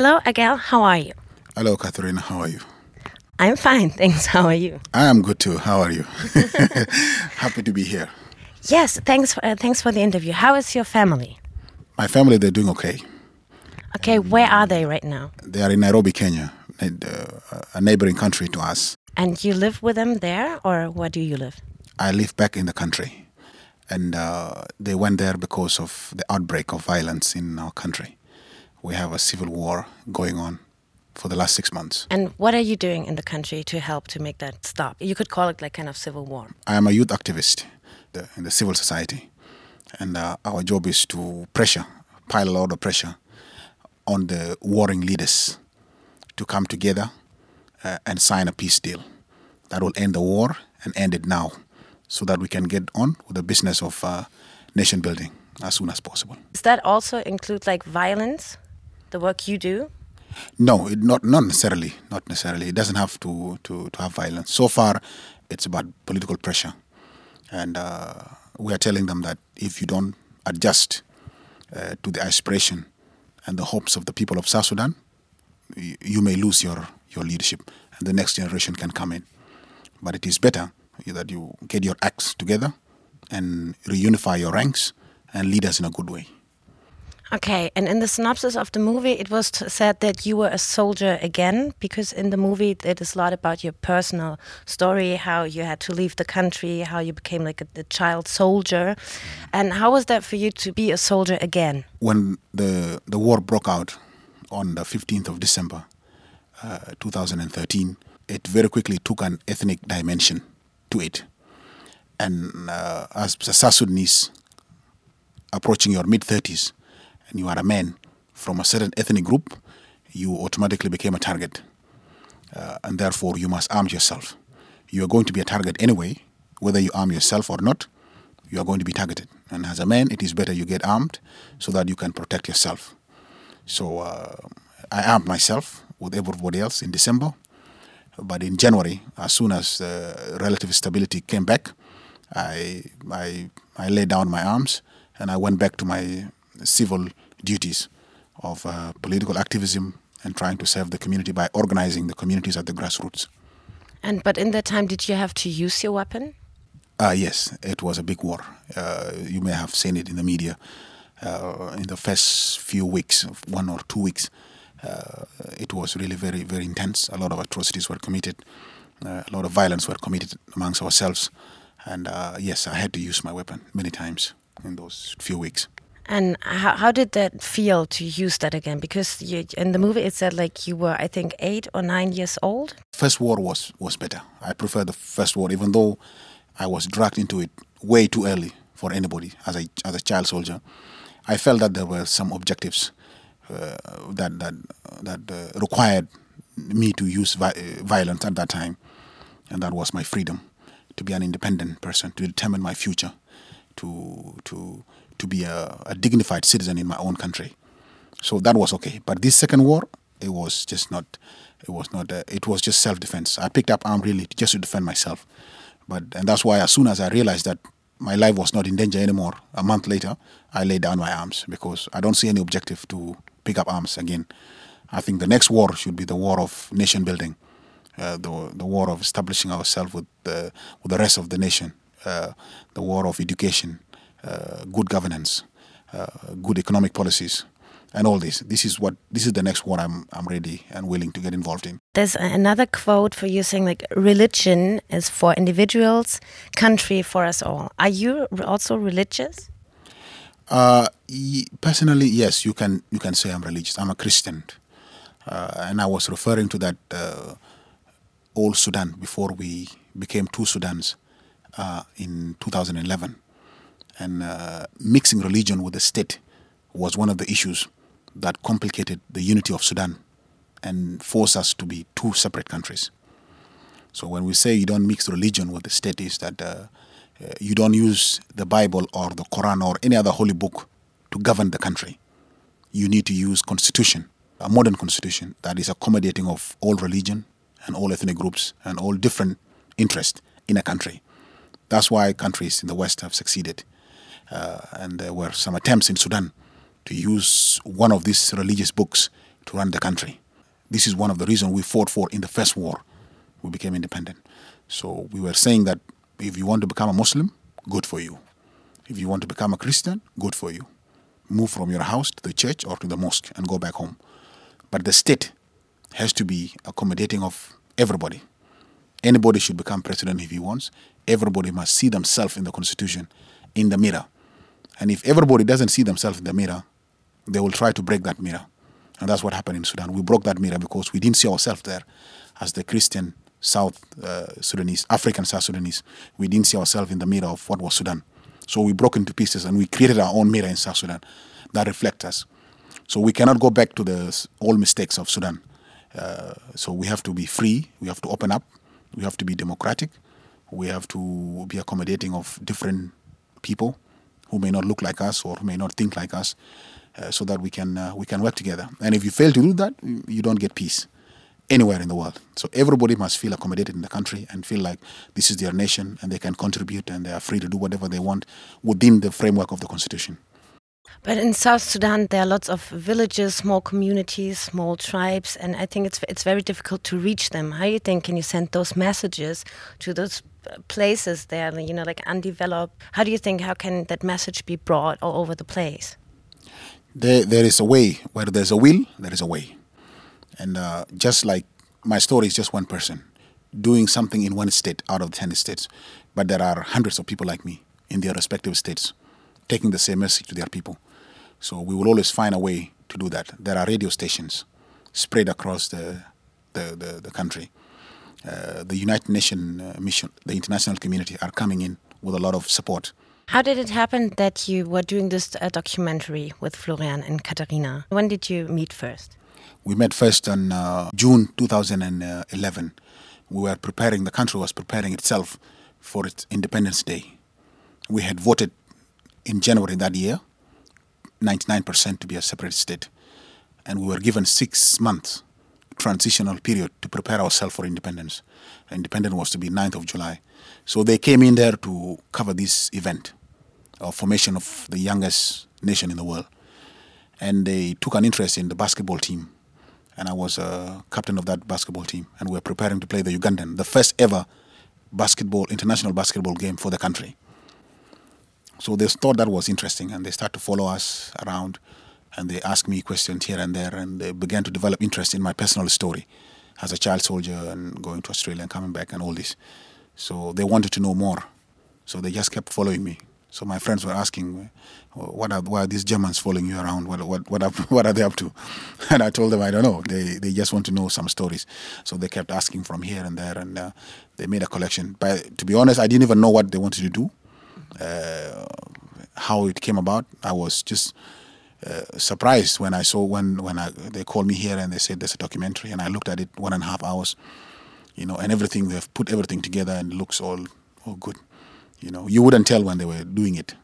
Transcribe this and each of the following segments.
Hello, Agel. How are you? Hello, Katarina. How are you? I'm fine, thanks. How are you? I am good too. How are you? Happy to be here. Yes, thanks for the interview. How is your family? My family, they're doing okay. Okay, where are they right now? They are in Nairobi, Kenya, a neighboring country to us. And you live with them there, or where do you live? I live back in the country. And they went there because of the outbreak of violence in our country. We have a civil war going on for the last 6 months. And what are you doing in the country to help to make that stop? You could call it like kind of civil war. I am a youth activist in the civil society. And our job is to pile a lot of pressure on the warring leaders to come together and sign a peace deal that will end the war and end it now, so that we can get on with the business of nation building as soon as possible. Does that also include like violence, the work you do? No, not necessarily. It doesn't have to have violence. So far, it's about political pressure. And we are telling them that if you don't adjust to the aspiration and the hopes of the people of South Sudan, you may lose your leadership and the next generation can come in. But it is better that you get your acts together and reunify your ranks and lead us in a good way. Okay, and in the synopsis of the movie, it was said that you were a soldier again, because in the movie there is a lot about your personal story, how you had to leave the country, how you became like a child soldier. And how was that for you to be a soldier again? When the war broke out on the 15th of December 2013, it very quickly took an ethnic dimension to it. And as a South Sudanese approaching your mid-30s, and you are a man from a certain ethnic group, you automatically became a target. And therefore, you must arm yourself. You are going to be a target anyway, whether you arm yourself or not, you are going to be targeted. And as a man, it is better you get armed so that you can protect yourself. So I armed myself with everybody else in December. But in January, as soon as relative stability came back, I laid down my arms and I went back to my civil duties of political activism and trying to serve the community by organizing the communities at the grassroots. But in that time, did you have to use your weapon? Yes, it was a big war. You may have seen it in the media. In the first few weeks, 1 or 2 weeks, it was really very, very intense. A lot of atrocities were committed. A lot of violence were committed amongst ourselves. And yes, I had to use my weapon many times in those few weeks. And how did that feel to use that again? Because in the movie it said like you were, I think, 8 or 9 years old. First war was better. I prefer the first war, even though I was dragged into it way too early for anybody as a child soldier. I felt that there were some objectives that required me to use violence at that time, and that was my freedom to be an independent person, to determine my future, to be a dignified citizen in my own country. So that was okay. But this second war, it was just self-defense. I picked up arms really just to defend myself. And that's why as soon as I realized that my life was not in danger anymore, a month later, I laid down my arms because I don't see any objective to pick up arms again. I think the next war should be the war of nation building, the war of establishing ourselves with the rest of the nation, the war of education, good governance, good economic policies, and all this. This is the next war I'm ready and willing to get involved in. There's another quote for you saying like religion is for individuals, country for us all. Are you also religious? Personally, yes, you can say I'm religious. I'm a Christian, and I was referring to that old Sudan before we became two Sudans in 2011. And mixing religion with the state was one of the issues that complicated the unity of Sudan and forced us to be two separate countries. So when we say you don't mix religion with the state, is that you don't use the Bible or the Quran or any other holy book to govern the country. You need to use constitution, a modern constitution that is accommodating of all religion and all ethnic groups and all different interests in a country. That's why countries in the West have succeeded. And there were some attempts in Sudan to use one of these religious books to run the country. This is one of the reasons we fought for in the first war. We became independent. So we were saying that if you want to become a Muslim, good for you. If you want to become a Christian, good for you. Move from your house to the church or to the mosque and go back home. But the state has to be accommodating of everybody. Anybody should become president if he wants. Everybody must see themselves in the constitution, in the mirror. And if everybody doesn't see themselves in the mirror, they will try to break that mirror. And that's what happened in Sudan. We broke that mirror because we didn't see ourselves there as the Christian South Sudanese, African South Sudanese. We didn't see ourselves in the mirror of what was Sudan. So we broke into pieces and we created our own mirror in South Sudan that reflects us. So we cannot go back to the old mistakes of Sudan. So we have to be free, we have to open up, we have to be democratic, we have to be accommodating of different people who may not look like us or who may not think like us, so that we can work together. And if you fail to do that, you don't get peace anywhere in the world. So everybody must feel accommodated in the country and feel like this is their nation and they can contribute and they are free to do whatever they want within the framework of the constitution. But in South Sudan, there are lots of villages, small communities, small tribes, and I think it's very difficult to reach them. How do you think can you send those messages to those places there, you know, like undeveloped? How do you think, how can that message be brought all over the place? There is a way. Where there's a will, there is a way. And just like my story is just one person doing something in one state out of 10 states, but there are hundreds of people like me in their respective states taking the same message to their people. So we will always find a way to do that. There are radio stations spread across the country. The United Nations mission, the international community are coming in with a lot of support. How did it happen that you were doing this documentary with Florian and Katarina? When did you meet first? We met first in June 2011. We were preparing, the country was preparing itself for its Independence Day. We had voted in January that year, 99% to be a separate state. And we were given 6 months transitional period to prepare ourselves for independence. Independence was to be 9th of July. So they came in there to cover this event, a formation of the youngest nation in the world. And they took an interest in the basketball team. And I was a captain of that basketball team. And we were preparing to play the Ugandan, the first ever basketball, international basketball game for the country. So they thought that was interesting. And they started to follow us around. And they asked me questions here and there. And they began to develop interest in my personal story as a child soldier and going to Australia and coming back and all this. So they wanted to know more. So they just kept following me. So my friends were asking, why are these Germans following you around? What are they up to? And I told them, I don't know. They just want to know some stories. So they kept asking from here and there, and they made a collection. But to be honest, I didn't even know what they wanted to do, how it came about. I was just surprised when I saw, when they called me here and they said there's a documentary, and I looked at it 1.5 hours, you know, and everything, they've put everything together and it looks all good. You know, you wouldn't tell when they were doing it,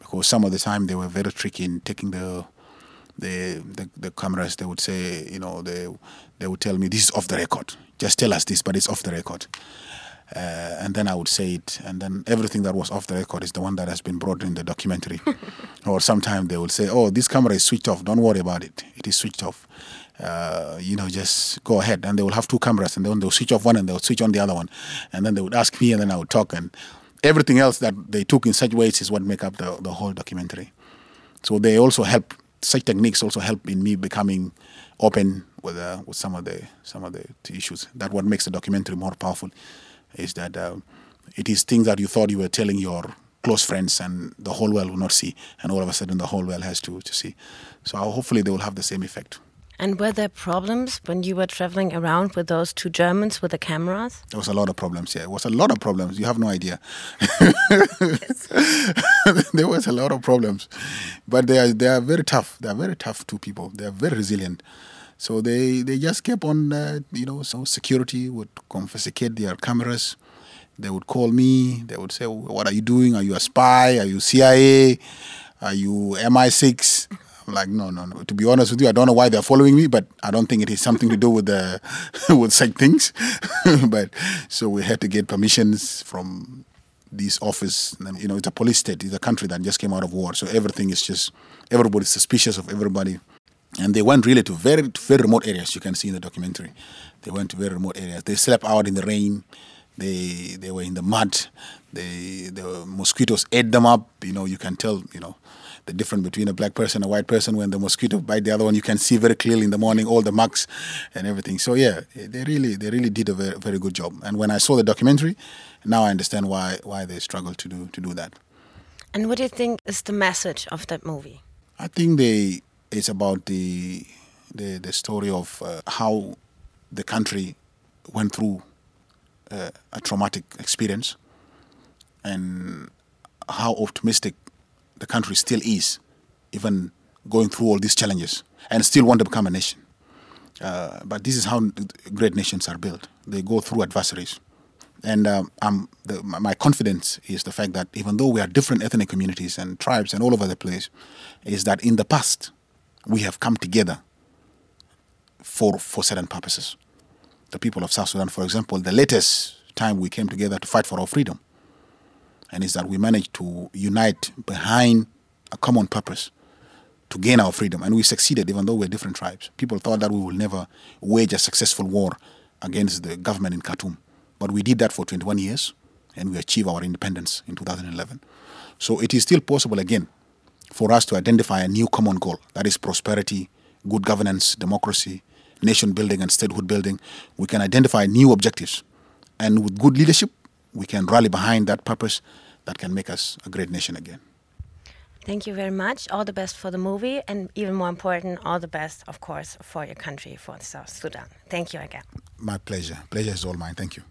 because some of the time they were very tricky in taking the cameras. They would say, you know, they would tell me, this is off the record. Just tell us this, but it's off the record. And then I would say it, and then everything that was off the record is the one that has been brought in the documentary. Or sometimes they would say, oh, this camera is switched off. Don't worry about it. It is switched off. You know, just go ahead. And they will have two cameras, and then they'll switch off one and they'll switch on the other one. And then they would ask me, and then I would talk, and everything else that they took in such ways is what make up the whole documentary. So they also help, such techniques also help in me becoming open with some of the issues. That what makes the documentary more powerful is that it is things that you thought you were telling your close friends and the whole world will not see, and all of a sudden the whole world has to see. So hopefully they will have the same effect. And were there problems when you were traveling around with those two Germans with the cameras? There was a lot of problems, yeah. It was a lot of problems. You have no idea. There was a lot of problems. But they are very tough. They are very tough two people. They are very resilient. So they just kept on, you know, so security would confiscate their cameras. They would call me. They would say, what are you doing? Are you a spy? Are you CIA? Are you MI6? I'm like, no. To be honest with you, I don't know why they're following me, but I don't think it is something to do with the with such things. But so we had to get permissions from this office. And then, you know, it's a police state. It's a country that just came out of war. So everything is just, everybody's suspicious of everybody. And they went really to very remote areas. You can see in the documentary, they went to very remote areas. They slept out in the rain. They were in the mud. The mosquitoes ate them up. You know, you can tell, you know, the difference between a black person and a white person. When the mosquito bite the other one, you can see very clearly in the morning all the marks and everything. So yeah, they really did a very good job. And when I saw the documentary, now I understand why they struggled to do that. And what do you think is the message of that movie? I think it's about the story of how the country went through a traumatic experience and how optimistic the country still is, even going through all these challenges, and still want to become a nation. But this is how great nations are built. They go through adversaries. And my confidence is the fact that even though we are different ethnic communities and tribes and all over the place, is that in the past we have come together for certain purposes. The people of South Sudan, for example, the latest time we came together to fight for our freedom, and is that we managed to unite behind a common purpose to gain our freedom. And we succeeded, even though we're different tribes. People thought that we will never wage a successful war against the government in Khartoum. But we did that for 21 years, and we achieved our independence in 2011. So it is still possible, again, for us to identify a new common goal, that is prosperity, good governance, democracy, nation building, and statehood building. We can identify new objectives. And with good leadership, we can rally behind that purpose that can make us a great nation again. Thank you very much. All the best for the movie, and even more important, all the best, of course, for your country, for South Sudan. Thank you again. My pleasure. Pleasure is all mine. Thank you.